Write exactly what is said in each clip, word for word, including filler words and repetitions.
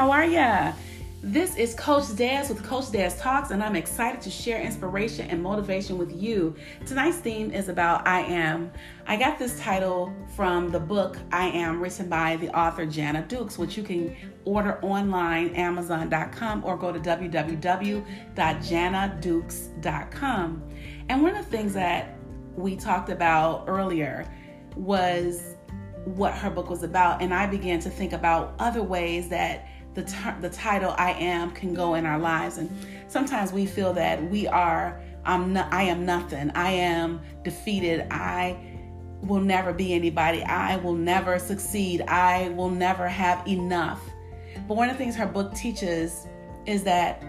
How are ya? This is Coach Daz with Coach Daz Talks, and I'm excited to share inspiration and motivation with you. Tonight's theme is about I Am. I got this title from the book I Am, written by the author Jana Dukes, which you can order online, amazon dot com, or go to w w w dot jana dukes dot com. And one of the things that we talked about earlier was what her book was about, and I began to think about other ways that the t- the title I Am can go in our lives. And sometimes we feel that we are, I'm no, I am nothing, I am defeated, I will never be anybody, I will never succeed, I will never have enough. But one of the things her book teaches is that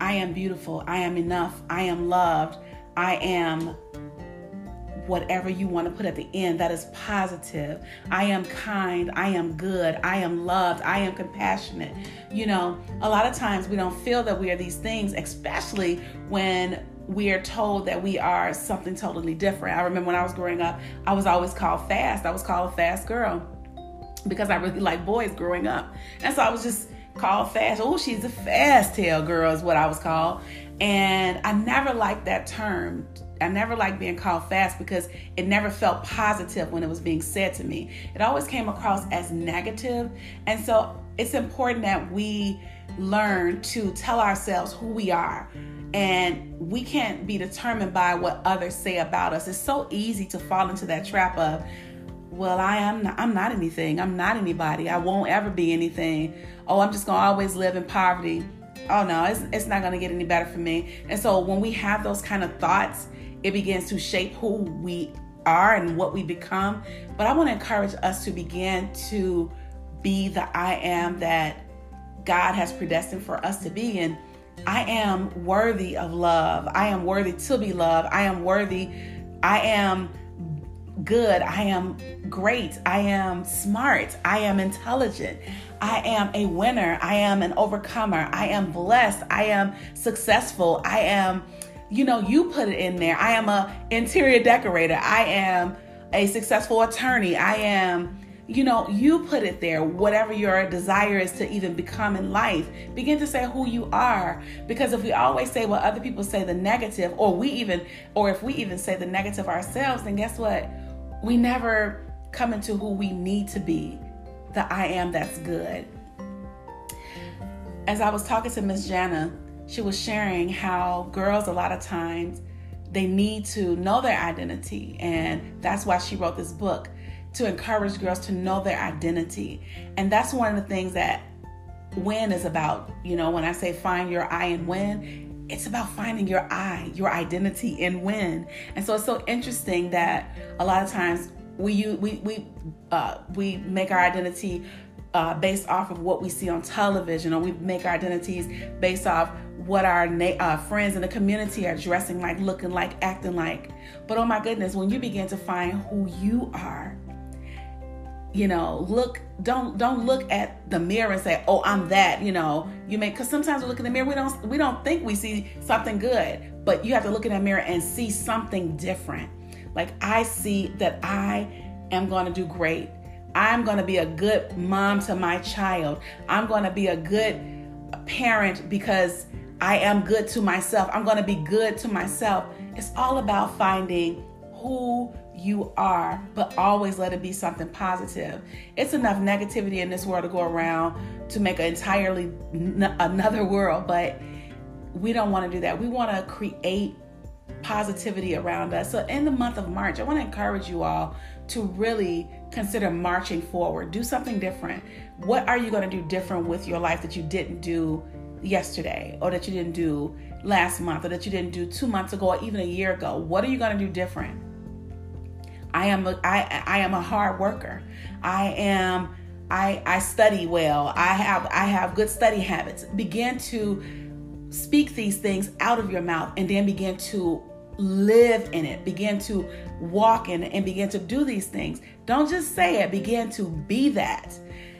I am beautiful, I am enough, I am loved, I am whatever you want to put at the end that is positive. I am kind, I am good, I am loved, I am compassionate. You know, a lot of times we don't feel that we are these things, especially when we are told that we are something totally different. I remember when I was growing up, I was always called fast. I was called a fast girl because I really liked boys growing up. And so I was just called fast. Oh, she's a fast tail girl is what I was called. And I never liked that term. I never liked being called fast because it never felt positive when it was being said to me. It always came across as negative. And so it's important that we learn to tell ourselves who we are. And we can't be determined by what others say about us. It's so easy to fall into that trap of, well, I am not, I'm not anything. I'm not anybody. I won't ever be anything. Oh, I'm just going to always live in poverty. Oh, no, it's, it's not going to get any better for me. And so when we have those kind of thoughts, it begins to shape who we are and what we become. But I want to encourage us to begin to be the I am that God has predestined for us to be. And I am worthy of love. I am worthy to be loved. I am worthy. I am good. I am great. I am smart. I am intelligent. I am a winner. I am an overcomer. I am blessed. I am successful. I am, you know, you put it in there. I am a interior decorator. I am a successful attorney. I am, you know, you put it there. Whatever your desire is to even become in life, begin to say who you are. Because if we always say what other people say, the negative, or we even, or if we even say the negative ourselves, then guess what? We never come into who we need to be. The I am that's good. As I was talking to Miss Jana, she was sharing how girls, a lot of times, they need to know their identity. And that's why she wrote this book, to encourage girls to know their identity. And that's one of the things that WIN is about. You know, when I say find your I and WIN, it's about finding your I, your identity in WIN. And so it's so interesting that a lot of times we we we uh, we make our identity uh, based off of what we see on television, or we make our identities based off what our na- uh, friends in the community are dressing like, looking like, acting like. But oh my goodness, when you begin to find who you are, you know, look, don't don't look at the mirror and say, oh, I'm that, you know, you make, because sometimes we look in the mirror, we don't we don't think we see something good, but you have to look in that mirror and see something different. Like, I see that I am going to do great. I'm going to be a good mom to my child. I'm going to be a good parent because I am good to myself. I'm going to be good to myself. It's all about finding who you are, but always let it be something positive. It's enough negativity in this world to go around to make an entirely n- another world, but we don't want to do that. We want to create positivity around us. So in the month of March, I want to encourage you all to really consider marching forward. Do something different. What are you going to do different with your life that you didn't do yesterday, or that you didn't do last month, or that you didn't do two months ago, or even a year ago? What are you going to do different? I am a, I, I am a hard worker. I am I I study well. I have I have good study habits. Begin to speak these things out of your mouth, and then begin to live in it, begin to walk in it, and begin to do these things. Don't just say it, begin to be that.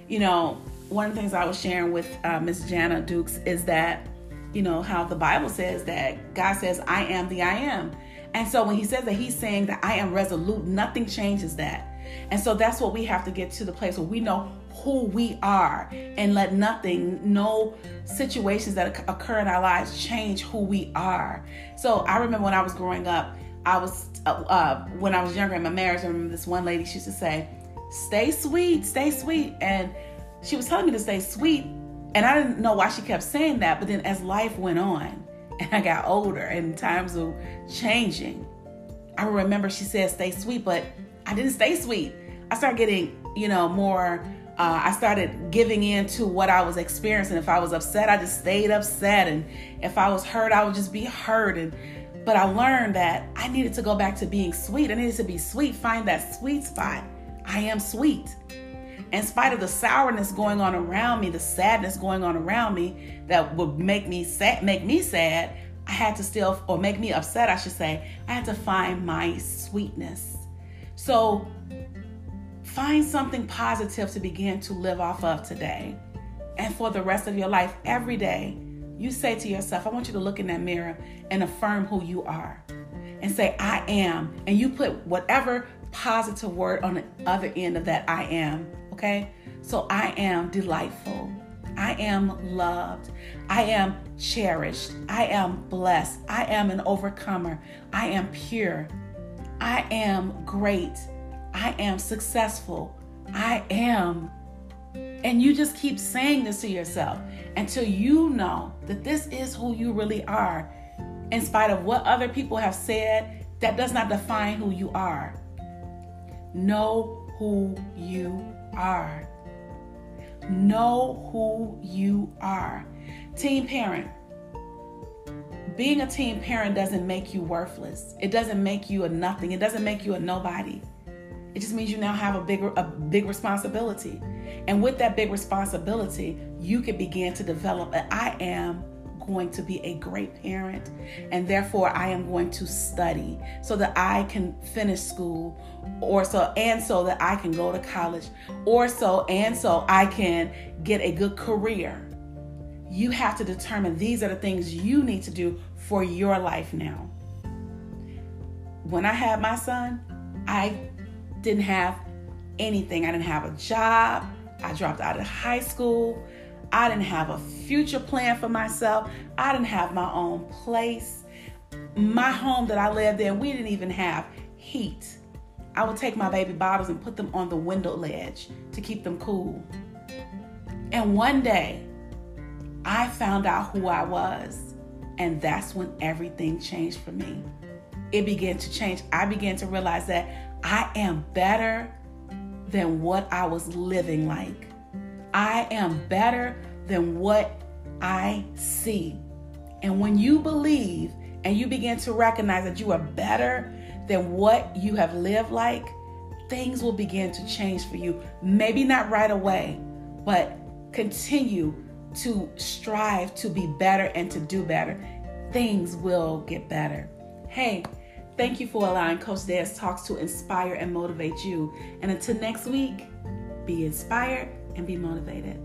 You know, one of the things I was sharing with uh, Miss Jana Dukes is that, you know, how the Bible says that God says, I am the I am. And so when he says that, he's saying that I am resolute, nothing changes that. And so that's what we have to get to, the place where we know who we are and let nothing, no situations that occur in our lives change who we are. So I remember when I was growing up, I was, uh, uh, when I was younger in my marriage, I remember this one lady, she used to say, stay sweet, stay sweet. And she was telling me to stay sweet. And I didn't know why she kept saying that. But then as life went on and I got older and times were changing, I remember she said, stay sweet, but I didn't stay sweet. I started getting, you know, more, uh, I started giving in to what I was experiencing. If I was upset, I just stayed upset. And if I was hurt, I would just be hurt. And, but I learned that I needed to go back to being sweet. I needed to be sweet, find that sweet spot. I am sweet. In spite of the sourness going on around me, the sadness going on around me that would make me sad, make me sad, I had to still, or make me upset, I should say, I had to find my sweetness. So find something positive to begin to live off of today. And for the rest of your life, every day, you say to yourself, I want you to look in that mirror and affirm who you are and say, I am. And you put whatever positive word on the other end of that I am, okay? So I am delightful. I am loved. I am cherished. I am blessed. I am an overcomer. I am pure. I am great. I am successful. I am. And you just keep saying this to yourself until you know that this is who you really are. In spite of what other people have said, that does not define who you are. Know who you are. Know who you are. Teen parent. Being a teen parent doesn't make you worthless. It doesn't make you a nothing. It doesn't make you a nobody. It just means you now have a big, a big responsibility. And with that big responsibility, you can begin to develop an I am going to be a great parent, and therefore I am going to study so that I can finish school, or so and so that I can go to college, or so and so I can get a good career. You have to determine these are the things you need to do for your life now. When I had my son, I didn't have anything. I didn't have a job. I dropped out of high school. I didn't have a future plan for myself. I didn't have my own place. My home that I lived in, we didn't even have heat. I would take my baby bottles and put them on the window ledge to keep them cool. And one day, I found out who I was. And that's when everything changed for me. It began to change. I began to realize that I am better than what I was living like. I am better than what I see. And when you believe and you begin to recognize that you are better than what you have lived like, things will begin to change for you. Maybe not right away, but continue to strive to be better and to do better. Things will get better. Hey, thank you for allowing Coach Daz Talks to inspire and motivate you. And until next week, be inspired and be motivated.